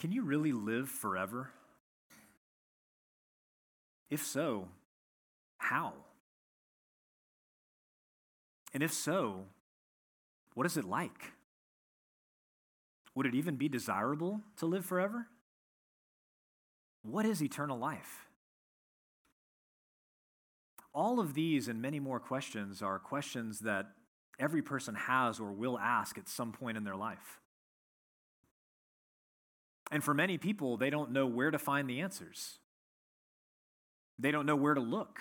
Can you really live forever? If so, how? And if so, what is it like? Would it even be desirable to live forever? What is eternal life? All of these and many more questions are questions that every person has or will ask at some point in their life. And for many people, they don't know where to find the answers. They don't know where to look.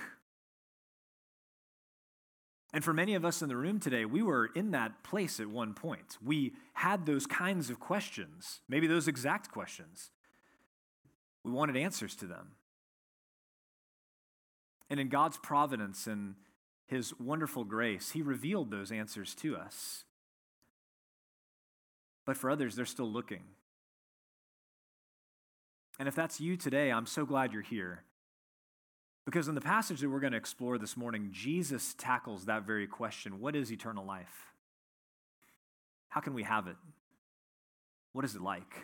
And for many of us in the room today, we were in that place at one point. We had those kinds of questions, maybe those exact questions. We wanted answers to them. And in God's providence and His wonderful grace, He revealed those answers to us. But for others, they're still looking. And if that's you today, I'm so glad you're here. Because in the passage that we're going to explore this morning, Jesus tackles that very question. What is eternal life? How can we have it? What is it like?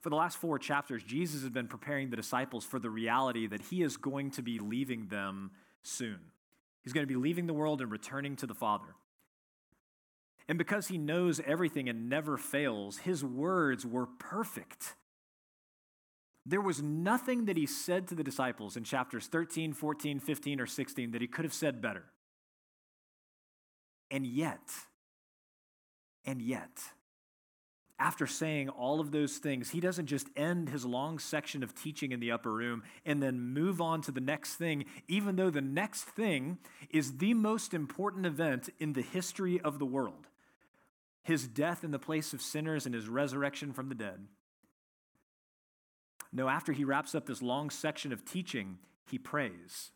For the last 4 chapters, Jesus has been preparing the disciples for the reality that He is going to be leaving them soon. He's going to be leaving the world and returning to the Father. And because He knows everything and never fails, His words were perfect. There was nothing that He said to the disciples in chapters 13, 14, 15, or 16 that He could have said better. And yet, after saying all of those things, He doesn't just end His long section of teaching in the upper room and then move on to the next thing, even though the next thing is the most important event in the history of the world. His death in the place of sinners and His resurrection from the dead. No, after He wraps up this long section of teaching, He prays.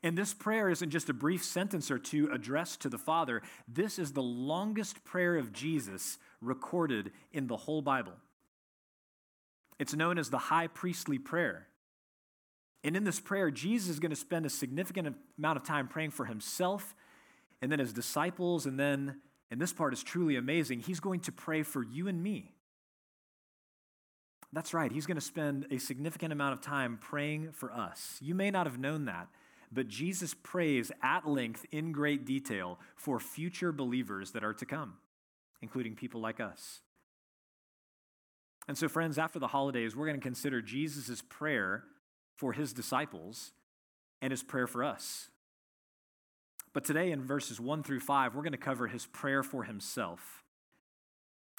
And this prayer isn't just a brief sentence or two addressed to the Father. This is the longest prayer of Jesus recorded in the whole Bible. It's known as the high priestly prayer. And in this prayer, Jesus is going to spend a significant amount of time praying for Himself and then His disciples. And then, and this part is truly amazing, He's going to pray for you and me. That's right. He's going to spend a significant amount of time praying for us. You may not have known that. But Jesus prays at length in great detail for future believers that are to come, including people like us. And so, friends, after the holidays, we're going to consider Jesus' prayer for His disciples and His prayer for us. But today in verses 1-5, we're going to cover His prayer for Himself.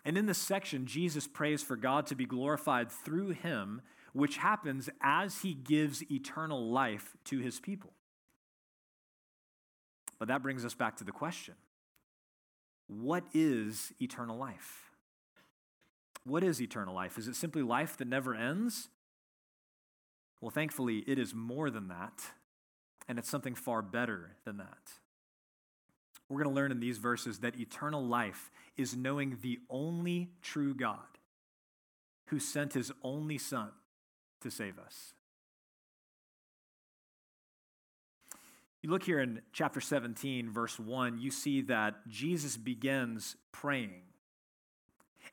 And in this section, Jesus prays for God to be glorified through Him, which happens as He gives eternal life to His people. But that brings us back to the question, what is eternal life? What is eternal life? Is it simply life that never ends? Well, thankfully, it is more than that, and it's something far better than that. We're going to learn in these verses that eternal life is knowing the only true God who sent His only Son to save us. You look here in chapter 17, verse 1, you see that Jesus begins praying.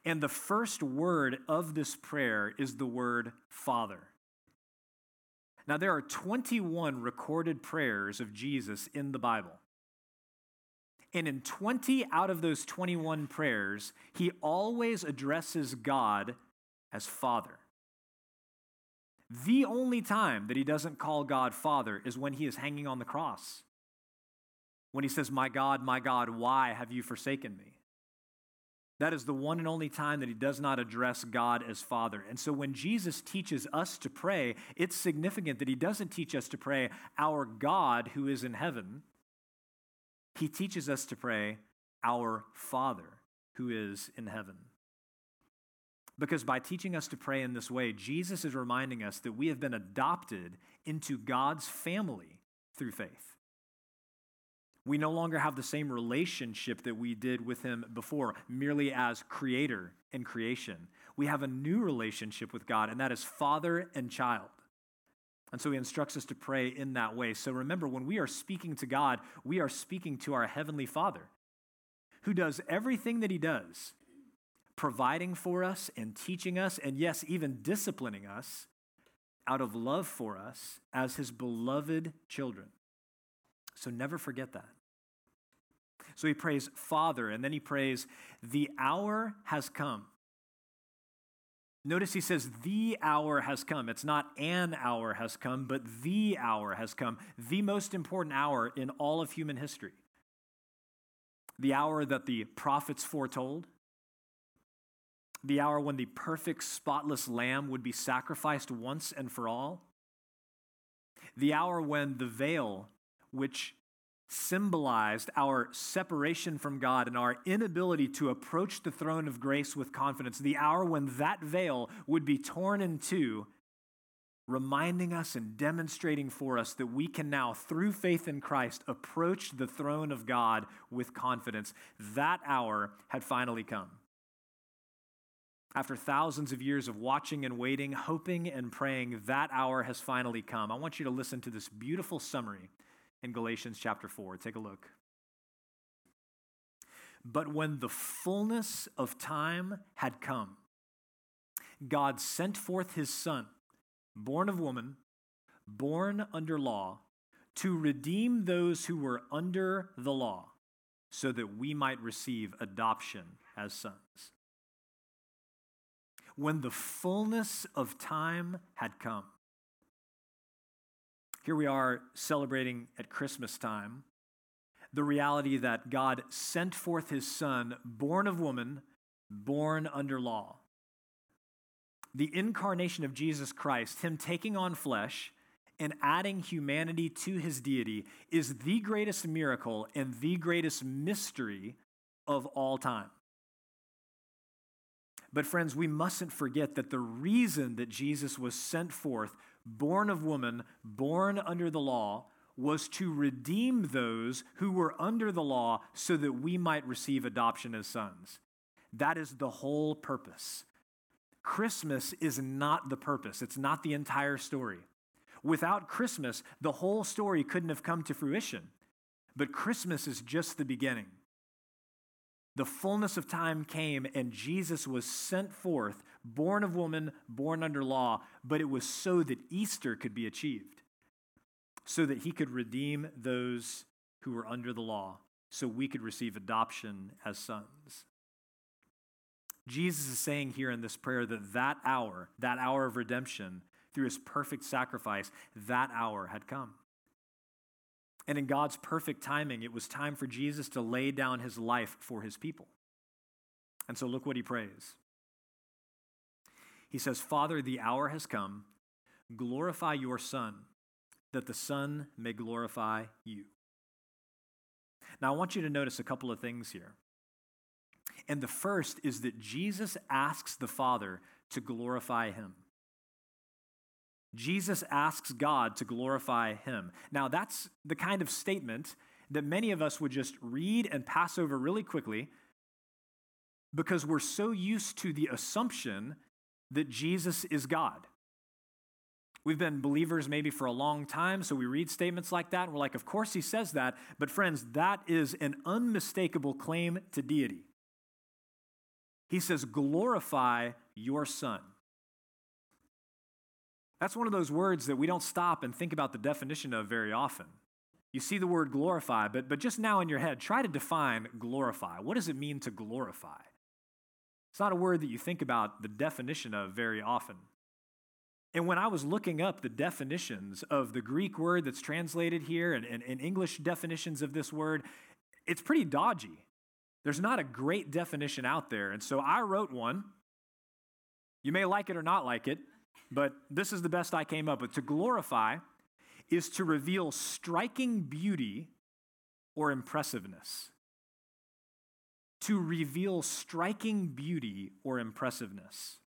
And the first word of this prayer is the word Father. Now, there are 21 recorded prayers of Jesus in the Bible. And in 20 out of those 21 prayers, He always addresses God as Father. The only time that He doesn't call God Father is when He is hanging on the cross. When He says, "My God, why have you forsaken me?" That is the one and only time that he does not address God as Father. And so when Jesus teaches us to pray, it's significant that he doesn't teach us to pray, our God who is in heaven. He teaches us to pray, our Father who is in heaven. Because by teaching us to pray in this way, Jesus is reminding us that we have been adopted into God's family through faith. We no longer have the same relationship that we did with him before, merely as creator and creation. We have a new relationship with God, and that is father and child. And so he instructs us to pray in that way. So remember, when we are speaking to God, we are speaking to our heavenly Father, who does everything that he does, providing for us and teaching us, and yes, even disciplining us out of love for us as his beloved children. So never forget that. So he prays, Father, and then he prays, the hour has come. Notice he says, the hour has come. It's not an hour has come, but the hour has come, the most important hour in all of human history. The hour that the prophets foretold, the hour when the perfect spotless lamb would be sacrificed once and for all, the hour when the veil, which symbolized our separation from God and our inability to approach the throne of grace with confidence, the hour when that veil would be torn in two, reminding us and demonstrating for us that we can now, through faith in Christ, approach the throne of God with confidence. That hour had finally come. After thousands of years of watching and waiting, hoping and praying, that hour has finally come. I want you to listen to this beautiful summary in Galatians chapter 4. Take a look. But when the fullness of time had come, God sent forth his Son, born of woman, born under law, to redeem those who were under the law, so that we might receive adoption as sons. When the fullness of time had come. Here we are celebrating at Christmas time the reality that God sent forth his Son, born of woman, born under law. The incarnation of Jesus Christ, him taking on flesh and adding humanity to his deity, is the greatest miracle and the greatest mystery of all time. But friends, we mustn't forget that the reason that Jesus was sent forth, born of woman, born under the law, was to redeem those who were under the law so that we might receive adoption as sons. That is the whole purpose. Christmas is not the purpose. It's not the entire story. Without Christmas, the whole story couldn't have come to fruition. But Christmas is just the beginning. The fullness of time came, and Jesus was sent forth, born of woman, born under law, but it was so that Easter could be achieved, so that he could redeem those who were under the law, so we could receive adoption as sons. Jesus is saying here in this prayer that that hour of redemption, through his perfect sacrifice, that hour had come. And in God's perfect timing, it was time for Jesus to lay down his life for his people. And so look what he prays. He says, Father, the hour has come. Glorify your Son, that the Son may glorify you. Now, I want you to notice a couple of things here. And the first is that Jesus asks the Father to glorify him. Jesus asks God to glorify him. Now, that's the kind of statement that many of us would just read and pass over really quickly because we're so used to the assumption that Jesus is God. We've been believers maybe for a long time, so we read statements like that, and we're like, of course he says that, but friends, that is an unmistakable claim to deity. He says, glorify your Son. That's one of those words that we don't stop and think about the definition of very often. You see the word glorify, but just now in your head, try to define glorify. What does it mean to glorify? It's not a word that you think about the definition of very often. And when I was looking up the definitions of the Greek word that's translated here and English definitions of this word, it's pretty dodgy. There's not a great definition out there. And so I wrote one. You may like it or not like it, but this is the best I came up with. To glorify is to reveal striking beauty or impressiveness. To reveal striking beauty or impressiveness.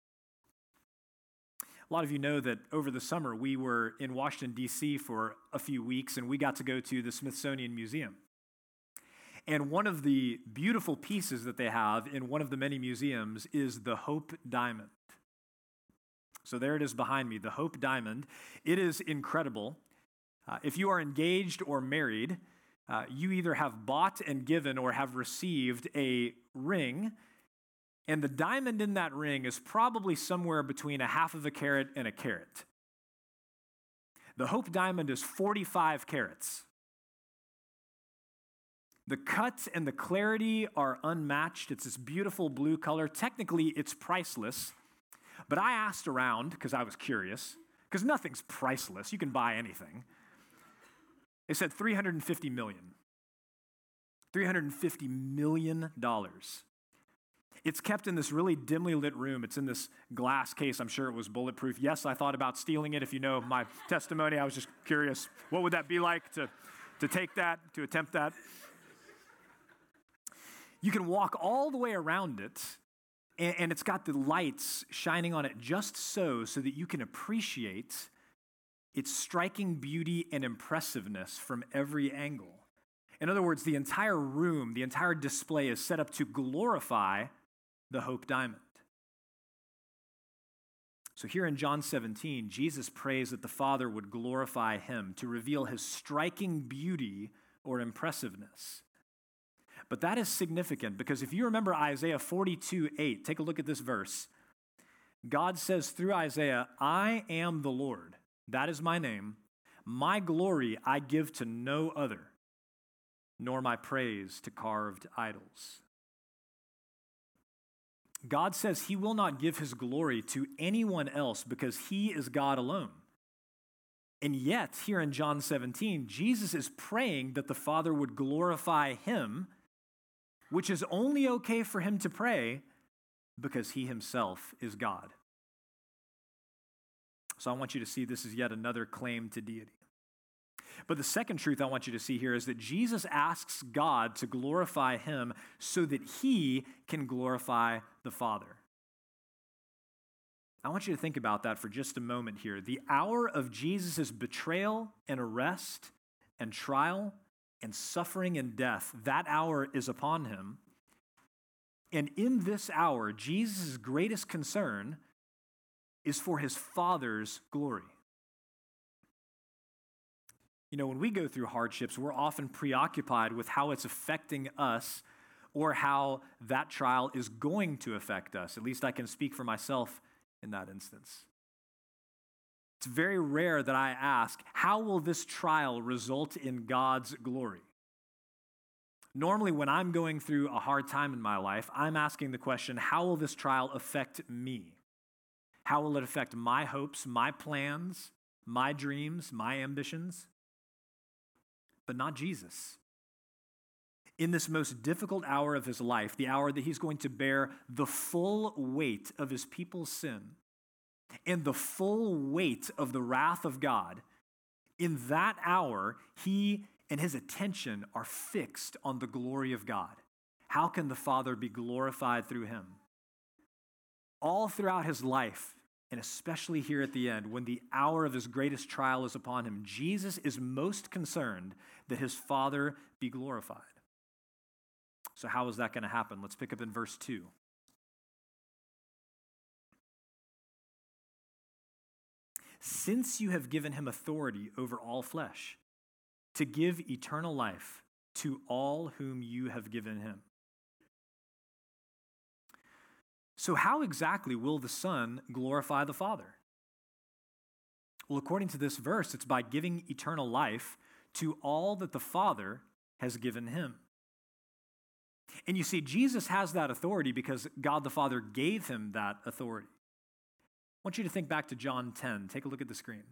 A lot of you know that over the summer, we were in Washington, D.C. for a few weeks, and we got to go to the Smithsonian Museum. And one of the beautiful pieces that they have in one of the many museums is the Hope Diamond. So there it is behind me, the Hope Diamond. It is incredible. If you are engaged or married, you either have bought and given or have received a ring, and the diamond in that ring is probably somewhere between 1/2 carat and 1 carat. The Hope Diamond is 45 carats. The cut and the clarity are unmatched. It's this beautiful blue color. Technically, it's priceless. But I asked around because I was curious, because nothing's priceless. You can buy anything. They said $350 million. $350 million. It's kept in this really dimly lit room. It's in this glass case. I'm sure it was bulletproof. Yes, I thought about stealing it. If you know my testimony, I was just curious. What would that be like to take that, to attempt that? You can walk all the way around it, and it's got the lights shining on it just so that you can appreciate its striking beauty and impressiveness from every angle. In other words, the entire room, the entire display is set up to glorify the Hope Diamond. So here in John 17, Jesus prays that the Father would glorify him to reveal his striking beauty or impressiveness. But that is significant because if you remember Isaiah 42:8, take a look at this verse. God says through Isaiah, I am the Lord. That is my name. My glory I give to no other, nor my praise to carved idols. God says he will not give his glory to anyone else because he is God alone. And yet, here in John 17, Jesus is praying that the Father would glorify him, which is only okay for him to pray because he himself is God. So I want you to see this is yet another claim to deity. But the second truth I want you to see here is that Jesus asks God to glorify him so that he can glorify the Father. I want you to think about that for just a moment here. The hour of Jesus' betrayal and arrest and trial and suffering and death, that hour is upon him. And in this hour, Jesus' greatest concern is for his Father's glory. You know, when we go through hardships, we're often preoccupied with how it's affecting us or how that trial is going to affect us. At least I can speak for myself in that instance. It's very rare that I ask, how will this trial result in God's glory? Normally, when I'm going through a hard time in my life, I'm asking the question, how will this trial affect me? How will it affect my hopes, my plans, my dreams, my ambitions? But not Jesus. In this most difficult hour of his life, the hour that he's going to bear the full weight of his people's sin and the full weight of the wrath of God, in that hour, he and his attention are fixed on the glory of God. How can the Father be glorified through him? All throughout his life, and especially here at the end, when the hour of his greatest trial is upon him, Jesus is most concerned that his Father be glorified. So how is that going to happen? Let's pick up in verse 2. Since you have given him authority over all flesh, to give eternal life to all whom you have given him. So how exactly will the Son glorify the Father? Well, according to this verse, it's by giving eternal life to all that the Father has given him. And you see, Jesus has that authority because God the Father gave him that authority. I want you to think back to John 10. Take a look at the screen.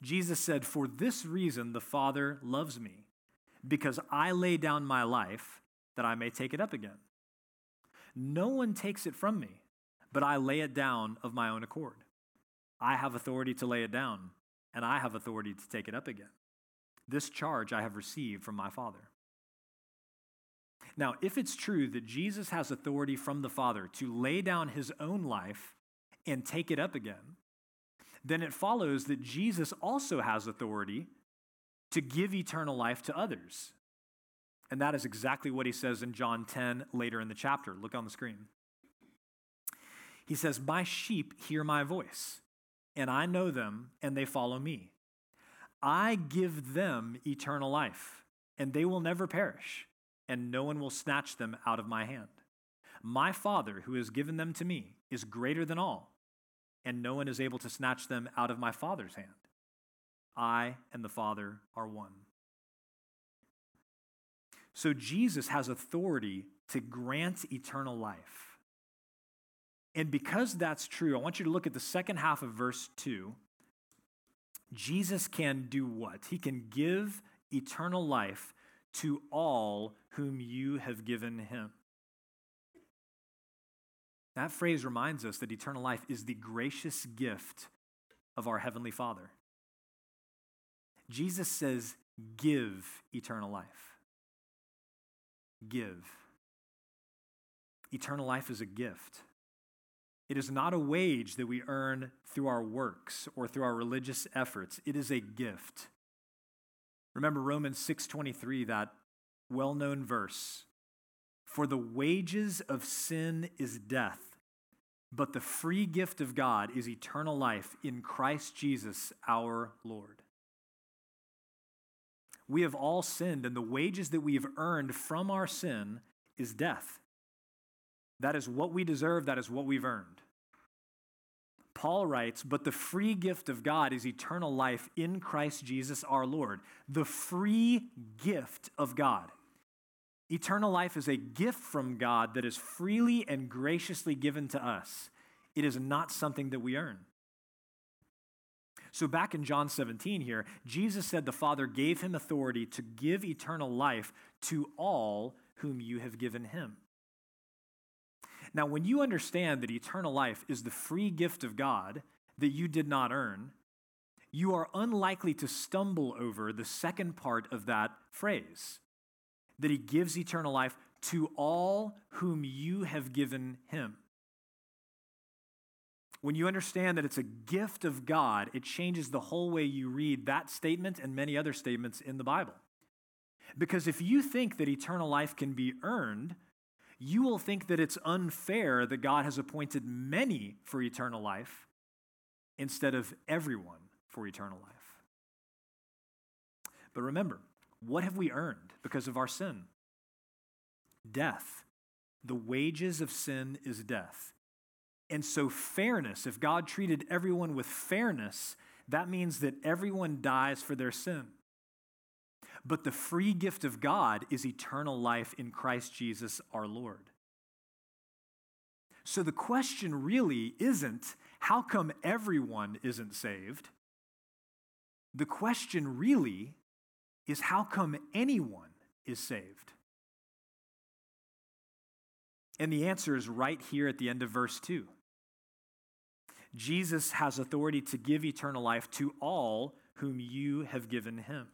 Jesus said, "For this reason the Father loves me, because I lay down my life that I may take it up again. No one takes it from me, but I lay it down of my own accord. I have authority to lay it down, and I have authority to take it up again. This charge I have received from my Father. Now, if it's true that Jesus has authority from the Father to lay down his own life and take it up again, then it follows that Jesus also has authority to give eternal life to others. And that is exactly what he says in John 10 later in the chapter. Look on the screen. He says, "My sheep hear my voice, and I know them, and they follow me. I give them eternal life, and they will never perish, and no one will snatch them out of my hand. My Father, who has given them to me, is greater than all, and no one is able to snatch them out of my Father's hand. I and the Father are one." So Jesus has authority to grant eternal life. And because that's true, I want you to look at the second half of verse 2. Jesus can do what? He can give eternal life to all whom you have given him. That phrase reminds us that eternal life is the gracious gift of our Heavenly Father. Jesus says, give eternal life. Give. Eternal life is a gift. It is not a wage that we earn through our works or through our religious efforts. It is a gift. Remember Romans 6:23, that well-known verse. For the wages of sin is death, but the free gift of God is eternal life in Christ Jesus our Lord. We have all sinned, and the wages that we have earned from our sin is death. That is what we deserve. That is what we've earned. Paul writes, but the free gift of God is eternal life in Christ Jesus our Lord. The free gift of God. Eternal life is a gift from God that is freely and graciously given to us. It is not something that we earn. So back in John 17 here, Jesus said the Father gave him authority to give eternal life to all whom you have given him. Now, when you understand that eternal life is the free gift of God that you did not earn, you are unlikely to stumble over the second part of that phrase, that he gives eternal life to all whom you have given him. When you understand that it's a gift of God, it changes the whole way you read that statement and many other statements in the Bible. Because if you think that eternal life can be earned, you will think that it's unfair that God has appointed many for eternal life instead of everyone for eternal life. But remember, what have we earned because of our sin? Death. The wages of sin is death. And so fairness, if God treated everyone with fairness, that means that everyone dies for their sin. But the free gift of God is eternal life in Christ Jesus our Lord. So the question really isn't, how come everyone isn't saved? The question really is, how come anyone is saved? And the answer is right here at the end of verse 2. Jesus has authority to give eternal life to all whom you have given him.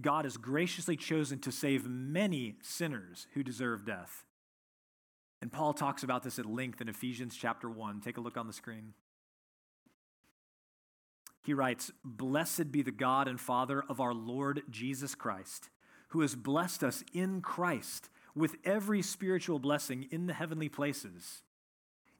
God has graciously chosen to save many sinners who deserve death. And Paul talks about this at length in Ephesians chapter 1. Take a look on the screen. He writes, "Blessed be the God and Father of our Lord Jesus Christ, who has blessed us in Christ with every spiritual blessing in the heavenly places,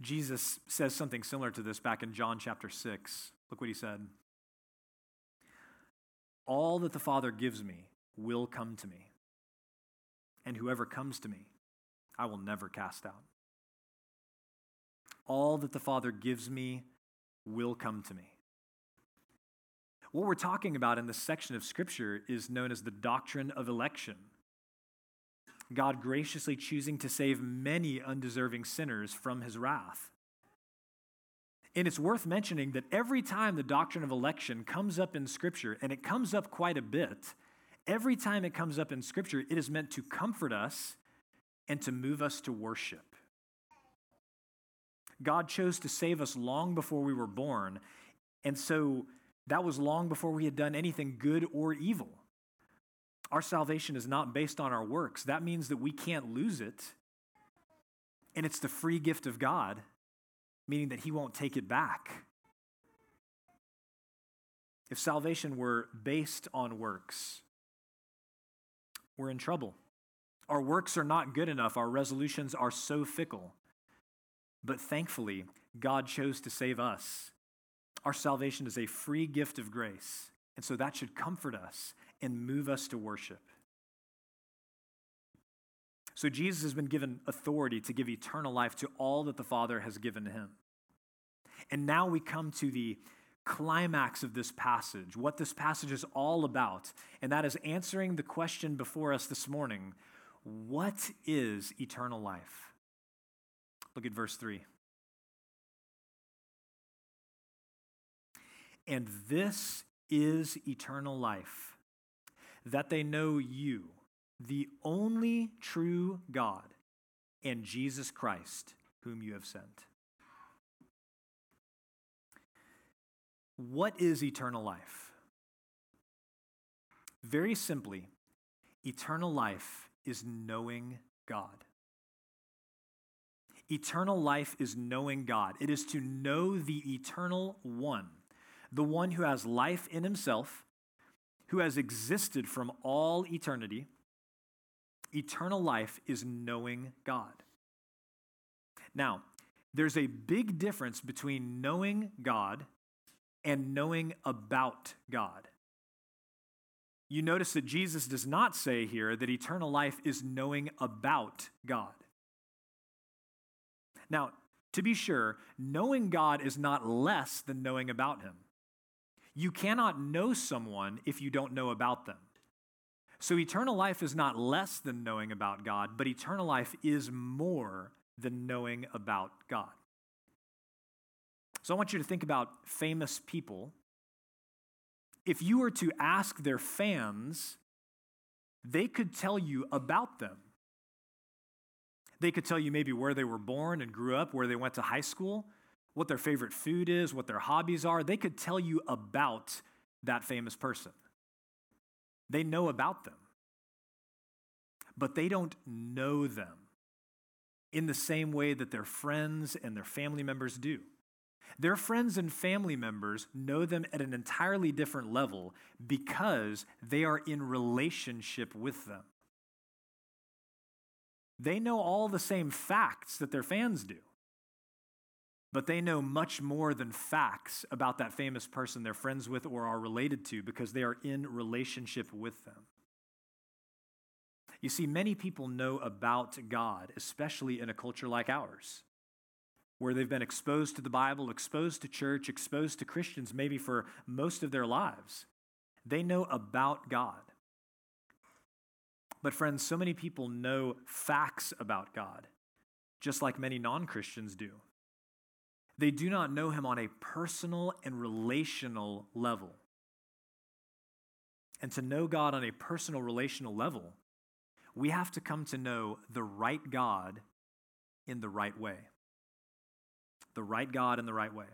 Jesus says something similar to this back in John chapter 6. Look what he said. "All that the Father gives me will come to me, and whoever comes to me, I will never cast out. All that the Father gives me will come to me. What we're talking about in this section of Scripture is known as the doctrine of election. God graciously choosing to save many undeserving sinners from his wrath. And it's worth mentioning that every time the doctrine of election comes up in Scripture, and it comes up quite a bit, every time it comes up in Scripture, it is meant to comfort us and to move us to worship. God chose to save us long before we were born, and so that was long before we had done anything good or evil. Our salvation is not based on our works. That means that we can't lose it, and it's the free gift of God, meaning that he won't take it back. If salvation were based on works, we're in trouble. Our works are not good enough. Our resolutions are so fickle. But thankfully, God chose to save us. Our salvation is a free gift of grace, and so that should comfort us and move us to worship. So Jesus has been given authority to give eternal life to all that the Father has given to him. And now we come to the climax of this passage, what this passage is all about, and that is answering the question before us this morning, what is eternal life? Look at verse 3. And this is eternal life, that they know you, the only true God, and Jesus Christ, whom you have sent. What is eternal life? Very simply, eternal life is knowing God. Eternal life is knowing God. It is to know the eternal one, the one who has life in himself, who has existed from all eternity. Eternal life is knowing God. Now, there's a big difference between knowing God and knowing about God. You notice that Jesus does not say here that eternal life is knowing about God. Now, to be sure, knowing God is not less than knowing about him. You cannot know someone if you don't know about them. So eternal life is not less than knowing about God, but eternal life is more than knowing about God. So I want you to think about famous people. If you were to ask their fans, they could tell you about them. They could tell you maybe where they were born and grew up, where they went to high school, what their favorite food is, what their hobbies are. They could tell you about that famous person. They know about them, but they don't know them in the same way that their friends and their family members do. Their friends and family members know them at an entirely different level because they are in relationship with them. They know all the same facts that their fans do, but they know much more than facts about that famous person they're friends with or are related to because they are in relationship with them. You see, many people know about God, especially in a culture like ours, where they've been exposed to the Bible, exposed to church, exposed to Christians maybe for most of their lives. They know about God. But friends, so many people know facts about God, just like many non-Christians do. They do not know him on a personal and relational level. And to know God on a personal, relational level, we have to come to know the right God in the right way. The right God in the right way.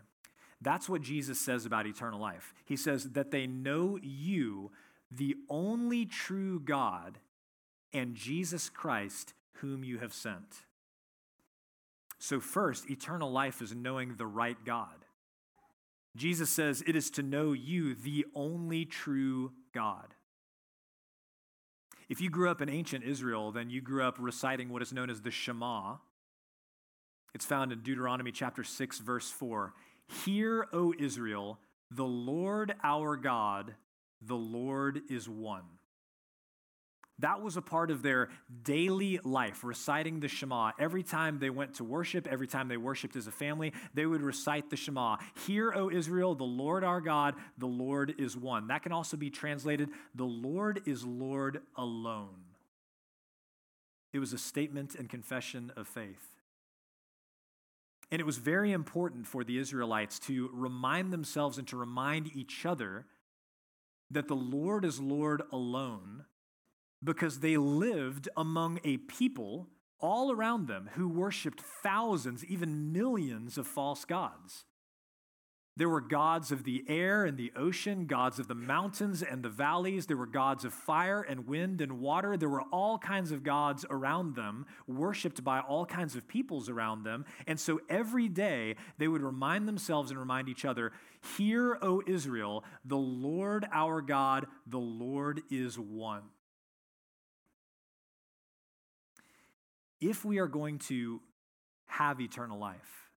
That's what Jesus says about eternal life. He says that they know you, the only true God, and Jesus Christ, whom you have sent. So first, eternal life is knowing the right God. Jesus says it is to know you, the only true God. If you grew up in ancient Israel, then you grew up reciting what is known as the Shema. It's found in Deuteronomy chapter 6, verse 4. Hear, O Israel, the Lord our God, the Lord is one. That was a part of their daily life, reciting the Shema. Every time they went to worship, every time they worshiped as a family, they would recite the Shema. Hear, O Israel, the Lord our God, the Lord is one. That can also be translated, the Lord is Lord alone. It was a statement and confession of faith. And it was very important for the Israelites to remind themselves and to remind each other that the Lord is Lord alone, because they lived among a people all around them who worshiped thousands, even millions of false gods. There were gods of the air and the ocean, gods of the mountains and the valleys. There were gods of fire and wind and water. There were all kinds of gods around them, worshiped by all kinds of peoples around them. And so every day they would remind themselves and remind each other, hear, O Israel, the Lord our God, the Lord is one. If we are going to have eternal life,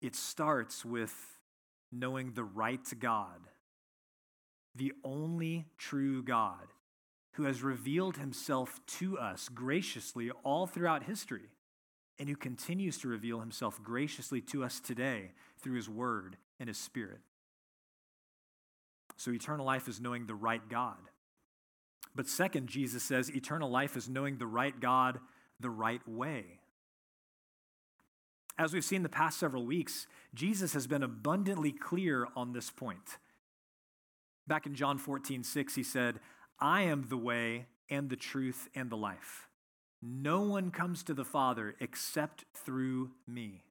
it starts with knowing the right God, the only true God, who has revealed himself to us graciously all throughout history, and who continues to reveal himself graciously to us today through his word and his spirit. So eternal life is knowing the right God. But second, Jesus says eternal life is knowing the right God the right way. As we've seen the past several weeks, Jesus has been abundantly clear on this point. Back in John 14:6, he said, I am the way and the truth and the life. No one comes to the Father except through me.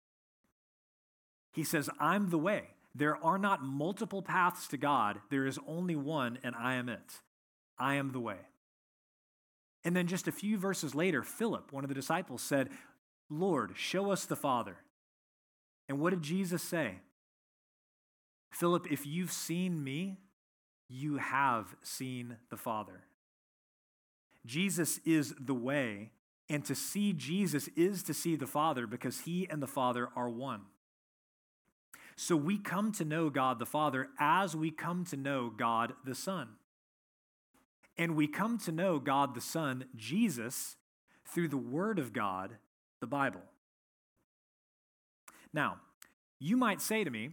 He says, I'm the way. There are not multiple paths to God. There is only one, and I am it. I am the way. And then just a few verses later, Philip, one of the disciples, said, Lord, show us the Father. And what did Jesus say? Philip, if you've seen me, you have seen the Father. Jesus is the way, and to see Jesus is to see the Father, because he and the Father are one. So we come to know God the Father as we come to know God the Son. And we come to know God the Son, Jesus, through the Word of God, the Bible. Now, you might say to me,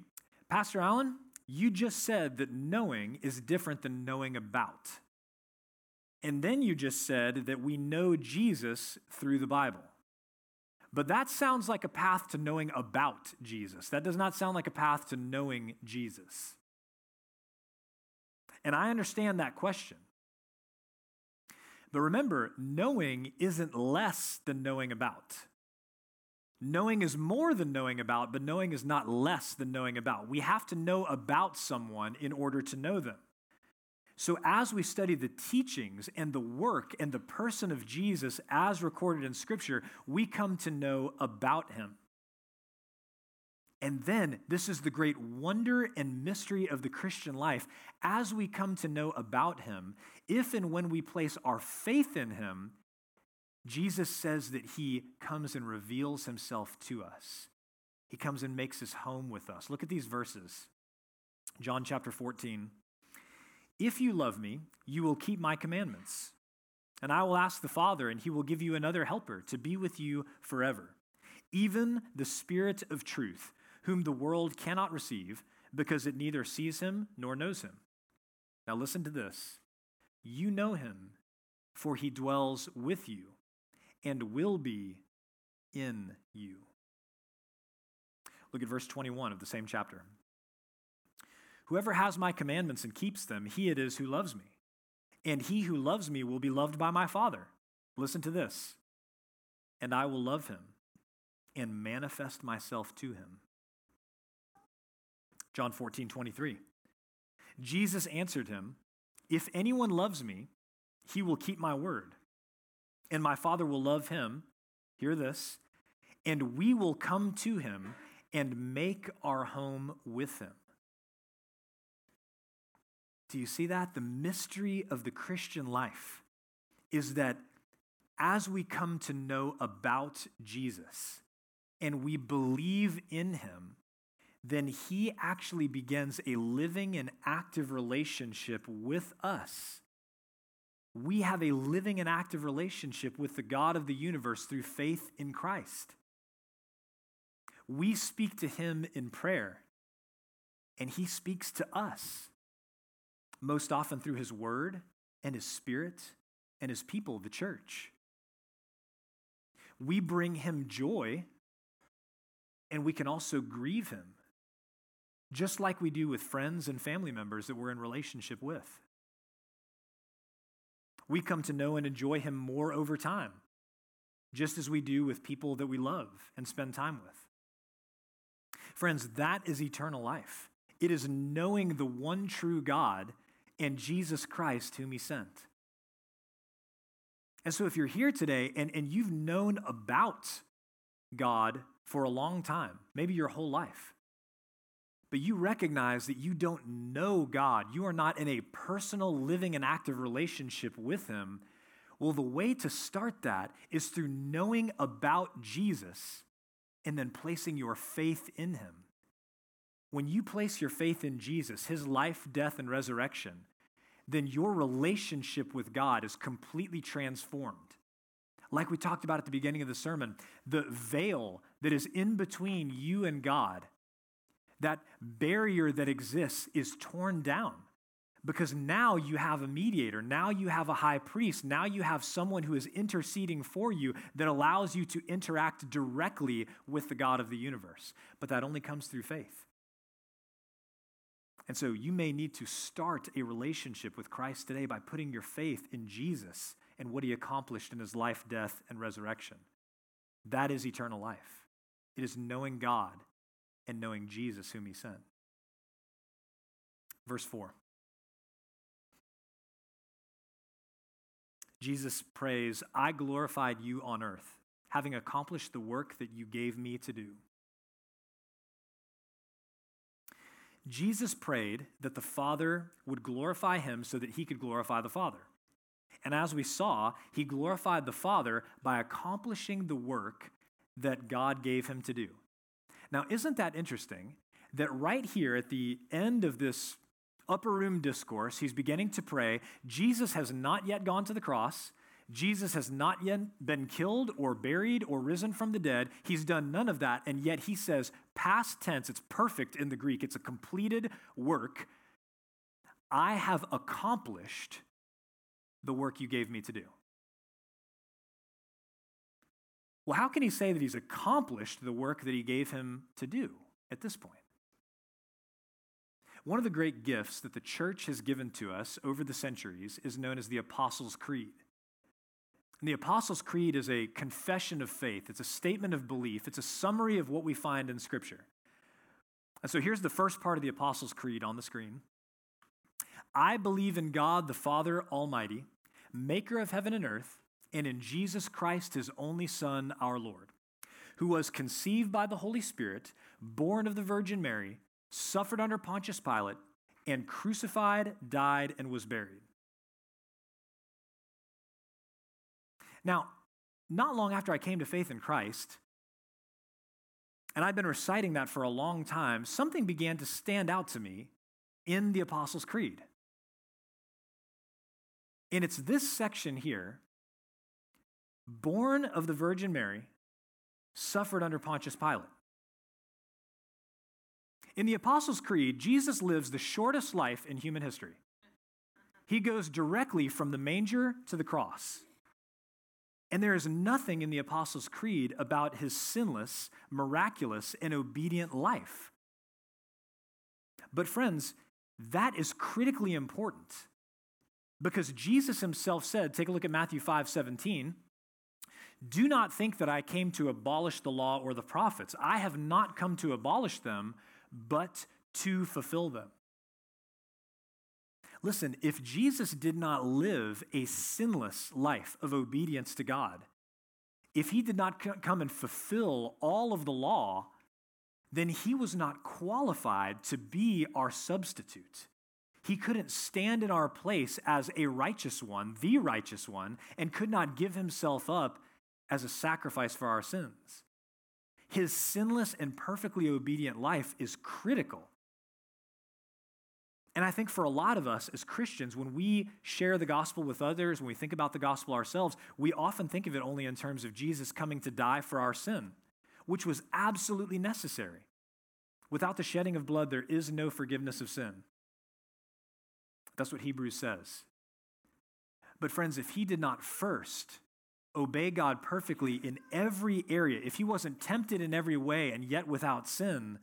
Pastor Allen, you just said that knowing is different than knowing about. And then you just said that we know Jesus through the Bible. But that sounds like a path to knowing about Jesus. That does not sound like a path to knowing Jesus. And I understand that question. But remember, knowing isn't less than knowing about. Knowing is more than knowing about, but knowing is not less than knowing about. We have to know about someone in order to know them. So as we study the teachings and the work and the person of Jesus as recorded in Scripture, we come to know about him. And then, this is the great wonder and mystery of the Christian life. As we come to know about him, if and when we place our faith in him, Jesus says that he comes and reveals himself to us. He comes and makes his home with us. Look at these verses. John chapter 14. If you love me, you will keep my commandments. And I will ask the Father, and he will give you another helper to be with you forever, even the Spirit of truth, whom the world cannot receive, because it neither sees him nor knows him. Now listen to this. You know him, for he dwells with you and will be in you. Look at verse 21 of the same chapter. Whoever has my commandments and keeps them, he it is who loves me. And he who loves me will be loved by my Father. Listen to this. And I will love him and manifest myself to him. John 14:23. Jesus answered him, if anyone loves me, he will keep my word, and my Father will love him, hear this, and we will come to him and make our home with him. Do you see that? The mystery of the Christian life is that as we come to know about Jesus and we believe in him, then he actually begins a living and active relationship with us. we have a living and active relationship with the God of the universe through faith in Christ. We speak to him in prayer, and he speaks to us, most often through his word and his spirit and his people, the church. We bring him joy, and we can also grieve him, just like we do with friends and family members that we're in relationship with. We come to know and enjoy him more over time, just as we do with people that we love and spend time with. Friends, that is eternal life. It is knowing the one true God and Jesus Christ whom he sent. And so if you're here today and you've known about God for a long time, maybe your whole life, but you recognize that you don't know God, you are not in a personal, living, and active relationship with him, well, the way to start that is through knowing about Jesus and then placing your faith in him. When you place your faith in Jesus, his life, death, and resurrection, then your relationship with God is completely transformed. Like we talked about at the beginning of the sermon, the veil that is in between you and God, that barrier that exists, is torn down because now you have a mediator, now you have a high priest, now you have someone who is interceding for you that allows you to interact directly with the God of the universe. But that only comes through faith. And so you may need to start a relationship with Christ today by putting your faith in Jesus and what he accomplished in his life, death, and resurrection. That is eternal life. It is knowing God and knowing Jesus whom he sent. Verse 4. Jesus prays, "I glorified you on earth, having accomplished the work that you gave me to do." Jesus prayed that the Father would glorify him so that he could glorify the Father. And as we saw, he glorified the Father by accomplishing the work that God gave him to do. Now, isn't that interesting that right here at the end of this upper room discourse, he's beginning to pray. Jesus has not yet gone to the cross. Jesus has not yet been killed or buried or risen from the dead. He's done none of that, and yet he says, past tense, it's perfect in the Greek. It's a completed work. I have accomplished the work you gave me to do. Well, how can he say that he's accomplished the work that he gave him to do at this point? One of the great gifts that the church has given to us over the centuries is known as the Apostles' Creed. And the Apostles' Creed is a confession of faith. It's a statement of belief. It's a summary of what we find in Scripture. And so here's the first part of the Apostles' Creed on the screen. I believe in God, the Father Almighty, maker of heaven and earth, and in Jesus Christ, his only Son, our Lord, who was conceived by the Holy Spirit, born of the Virgin Mary, suffered under Pontius Pilate, and crucified, died, and was buried. Now, not long after I came to faith in Christ, and I'd been reciting that for a long time, something began to stand out to me in the Apostles' Creed. And it's this section here, born of the Virgin Mary, suffered under Pontius Pilate. In the Apostles' Creed, Jesus lives the shortest life in human history. He goes directly from the manger to the cross. And there is nothing in the Apostles' Creed about his sinless, miraculous, and obedient life. But friends, that is critically important because Jesus himself said, take a look at Matthew 5:17, "Do not think that I came to abolish the law or the prophets. I have not come to abolish them, but to fulfill them." Listen, if Jesus did not live a sinless life of obedience to God, if he did not come and fulfill all of the law, then he was not qualified to be our substitute. He couldn't stand in our place as a righteous one, the righteous one, and could not give himself up as a sacrifice for our sins. His sinless and perfectly obedient life is critical. And I think for a lot of us as Christians, when we share the gospel with others, when we think about the gospel ourselves, we often think of it only in terms of Jesus coming to die for our sin, which was absolutely necessary. Without the shedding of blood, there is no forgiveness of sin. That's what Hebrews says. But friends, if he did not first obey God perfectly in every area, if he wasn't tempted in every way and yet without sin,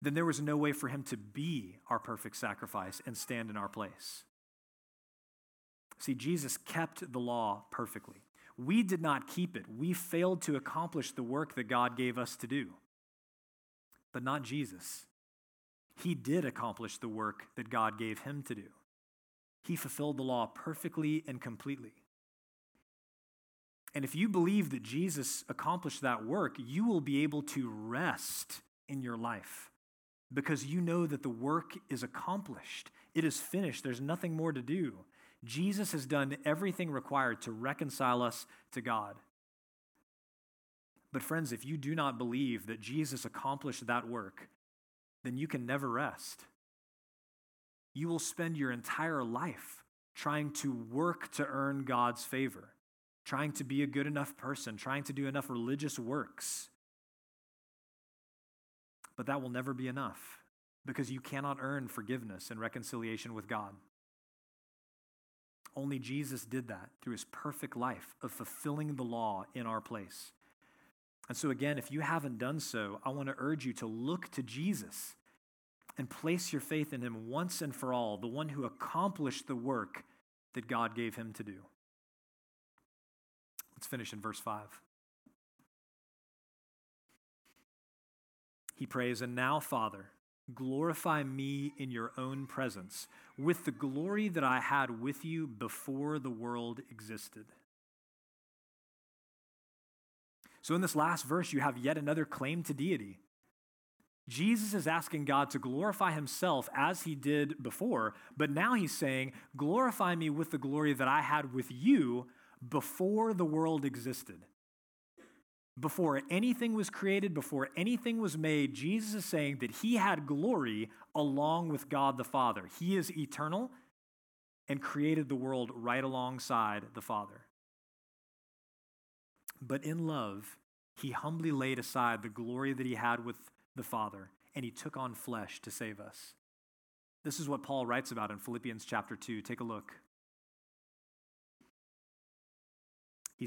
then there was no way for him to be our perfect sacrifice and stand in our place. See, Jesus kept the law perfectly. We did not keep it. We failed to accomplish the work that God gave us to do. But not Jesus. He did accomplish the work that God gave him to do. He fulfilled the law perfectly and completely. And if you believe that Jesus accomplished that work, you will be able to rest in your life because you know that the work is accomplished. It is finished. There's nothing more to do. Jesus has done everything required to reconcile us to God. But friends, if you do not believe that Jesus accomplished that work, then you can never rest. You will spend your entire life trying to work to earn God's favor, trying to be a good enough person, trying to do enough religious works. But that will never be enough because you cannot earn forgiveness and reconciliation with God. Only Jesus did that through his perfect life of fulfilling the law in our place. And so again, if you haven't done so, I want to urge you to look to Jesus and place your faith in him once and for all, the one who accomplished the work that God gave him to do. Let's finish in verse 5. He prays, "And now, Father, glorify me in your own presence with the glory that I had with you before the world existed." So in this last verse, you have yet another claim to deity. Jesus is asking God to glorify himself as he did before, but now he's saying, glorify me with the glory that I had with you before the world existed. Before anything was created, before anything was made, Jesus is saying that he had glory along with God the Father. He is eternal and created the world right alongside the Father. But in love, he humbly laid aside the glory that he had with the Father, and he took on flesh to save us. This is what Paul writes about in Philippians chapter 2. Take a look. He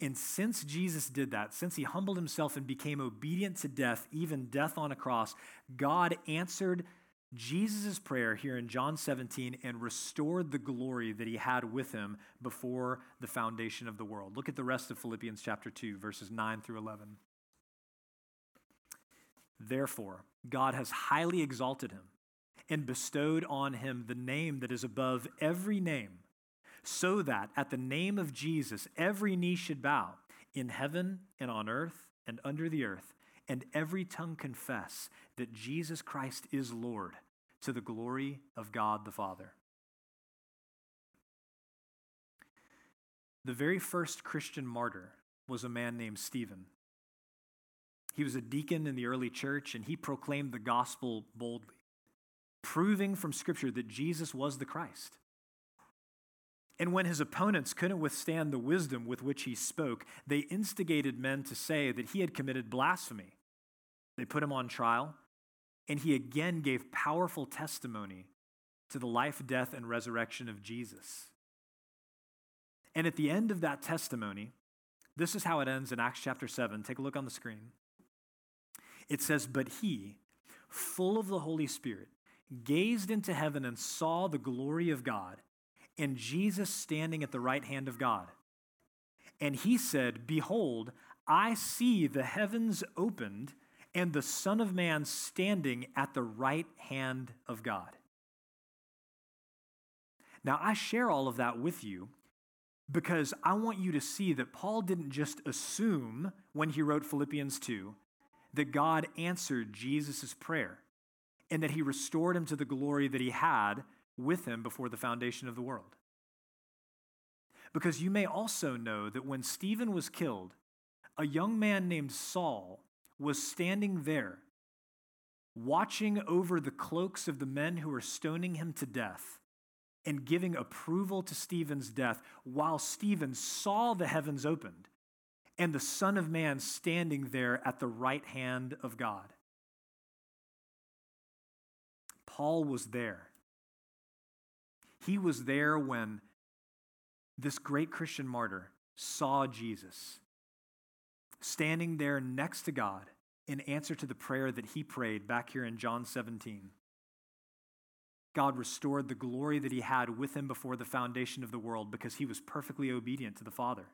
And since Jesus did that, since he humbled himself and became obedient to death, even death on a cross, God answered Jesus' prayer here in John 17 and restored the glory that he had with him before the foundation of the world. Look at the rest of Philippians chapter 2, verses 9 through 11. Therefore, God has highly exalted him and bestowed on him the name that is above every name, so that at the name of Jesus, every knee should bow in heaven and on earth and under the earth, and every tongue confess that Jesus Christ is Lord to the glory of God the Father. The very first Christian martyr was a man named Stephen. He was a deacon in the early church, and he proclaimed the gospel boldly, proving from Scripture that Jesus was the Christ. And when his opponents couldn't withstand the wisdom with which he spoke, they instigated men to say that he had committed blasphemy. They put him on trial, and he again gave powerful testimony to the life, death, and resurrection of Jesus. And at the end of that testimony, this is how it ends in Acts chapter 7. Take a look on the screen. It says, but he, full of the Holy Spirit, gazed into heaven and saw the glory of God and Jesus standing at the right hand of God. And he said, behold, I see the heavens opened and the Son of Man standing at the right hand of God. Now, I share all of that with you because I want you to see that Paul didn't just assume when he wrote Philippians 2 that God answered Jesus' prayer and that he restored him to the glory that he had with him before the foundation of the world. Because you may also know that when Stephen was killed, a young man named Saul was standing there watching over the cloaks of the men who were stoning him to death and giving approval to Stephen's death while Stephen saw the heavens opened and the Son of Man standing there at the right hand of God. Paul was there. He was there when this great Christian martyr saw Jesus standing there next to God in answer to the prayer that he prayed back here in John 17. God restored the glory that he had with him before the foundation of the world because he was perfectly obedient to the Father,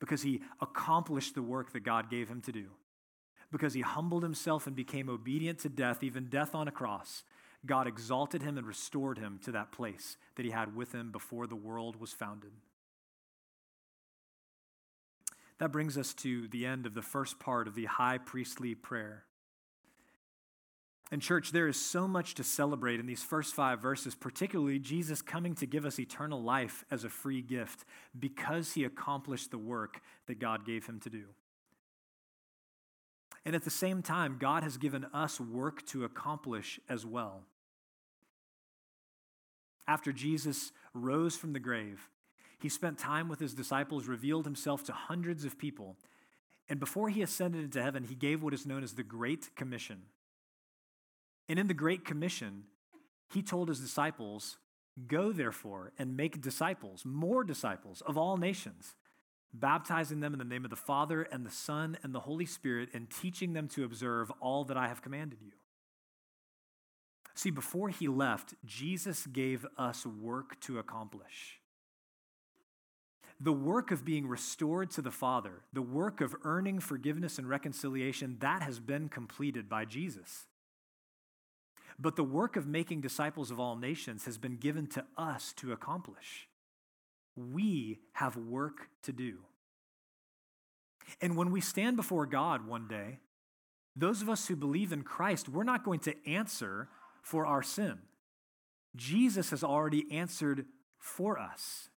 because he accomplished the work that God gave him to do, because he humbled himself and became obedient to death, even death on a cross. God exalted him and restored him to that place that he had with him before the world was founded. That brings us to the end of the first part of the high priestly prayer. And church, there is so much to celebrate in these first 5 verses, particularly Jesus coming to give us eternal life as a free gift because he accomplished the work that God gave him to do. And at the same time, God has given us work to accomplish as well. After Jesus rose from the grave, he spent time with his disciples, revealed himself to hundreds of people, and before he ascended into heaven, he gave what is known as the Great Commission. And in the Great Commission, he told his disciples, "Go, therefore, and make disciples, more disciples of all nations, baptizing them in the name of the Father and the Son and the Holy Spirit, and teaching them to observe all that I have commanded you." See, before he left, Jesus gave us work to accomplish. The work of being restored to the Father, the work of earning forgiveness and reconciliation, that has been completed by Jesus. But the work of making disciples of all nations has been given to us to accomplish. We have work to do. And when we stand before God one day, those of us who believe in Christ, we're not going to answer for our sin. Jesus has already answered for us.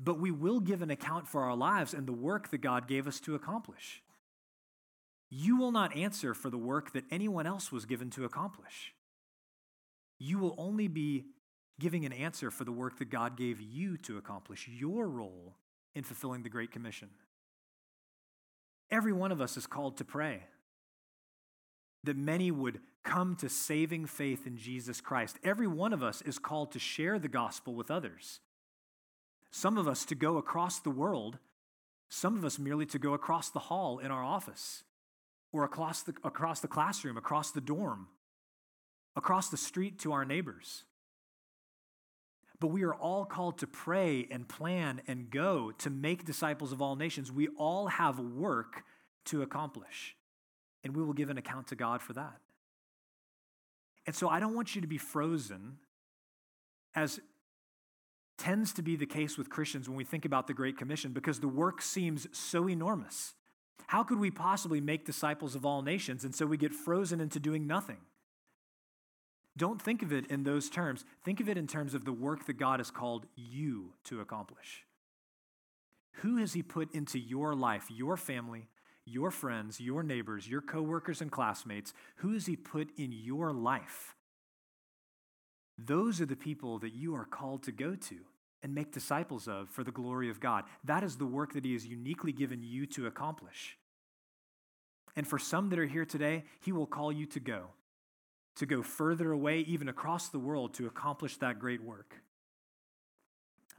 But we will give an account for our lives and the work that God gave us to accomplish. You will not answer for the work that anyone else was given to accomplish. You will only be giving an answer for the work that God gave you to accomplish, your role in fulfilling the Great Commission. Every one of us is called to pray that many would come to saving faith in Jesus Christ. Every one of us is called to share the gospel with others. Some of us to go across the world, some of us merely to go across the hall in our office, or across the classroom, across the dorm, across the street to our neighbors. But we are all called to pray and plan and go to make disciples of all nations. We all have work to accomplish, and we will give an account to God for that. And so I don't want you to be frozen, as tends to be the case with Christians when we think about the Great Commission, because the work seems so enormous. How could we possibly make disciples of all nations? And so we get frozen into doing nothing. Don't think of it in those terms. Think of it in terms of the work that God has called you to accomplish. Who has he put into your life, your family, your friends, your neighbors, your coworkers and classmates? Who has he put in your life? Those are the people that you are called to go to and make disciples of for the glory of God. That is the work that he has uniquely given you to accomplish. And for some that are here today, he will call you to go further away, even across the world, to accomplish that great work.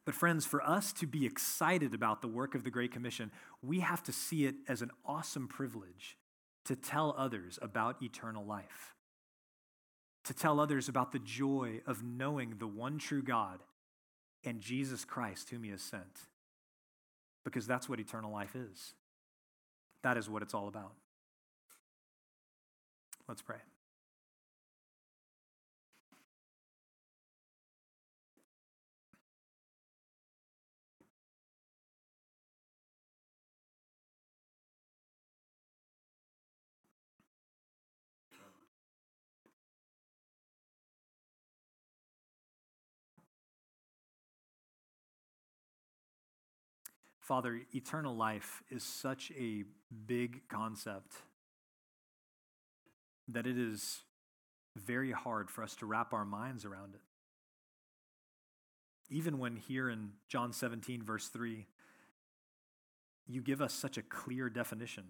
But friends, for us to be excited about the work of the Great Commission, we have to see it as an awesome privilege to tell others about eternal life, to tell others about the joy of knowing the one true God and Jesus Christ whom he has sent, because that's what eternal life is. That is what it's all about. Let's pray. Father, eternal life is such a big concept that it is very hard for us to wrap our minds around it. Even when here in John 17, verse 3, you give us such a clear definition.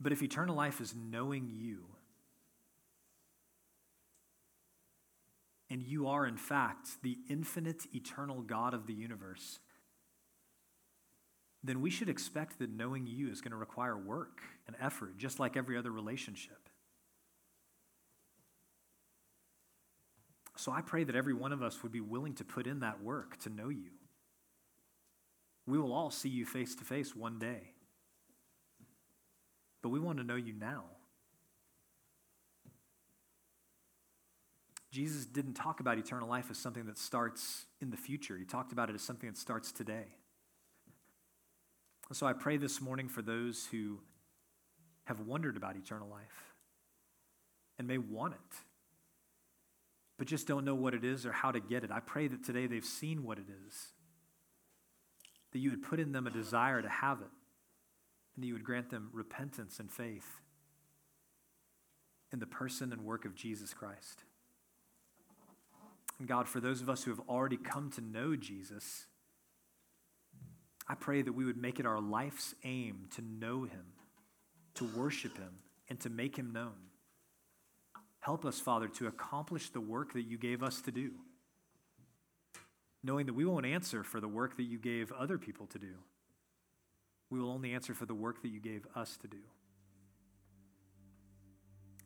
But if eternal life is knowing you, and you are, in fact, the infinite, eternal God of the universe, then we should expect that knowing you is going to require work and effort, just like every other relationship. So I pray that every one of us would be willing to put in that work to know you. We will all see you face to face one day. But we want to know you now. Jesus didn't talk about eternal life as something that starts in the future. He talked about it as something that starts today. And so I pray this morning for those who have wondered about eternal life and may want it, but just don't know what it is or how to get it. I pray that today they've seen what it is, that you would put in them a desire to have it, and that you would grant them repentance and faith in the person and work of Jesus Christ. And God, for those of us who have already come to know Jesus, I pray that we would make it our life's aim to know him, to worship him, and to make him known. Help us, Father, to accomplish the work that you gave us to do, knowing that we won't answer for the work that you gave other people to do. We will only answer for the work that you gave us to do.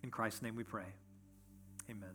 In Christ's name we pray. Amen.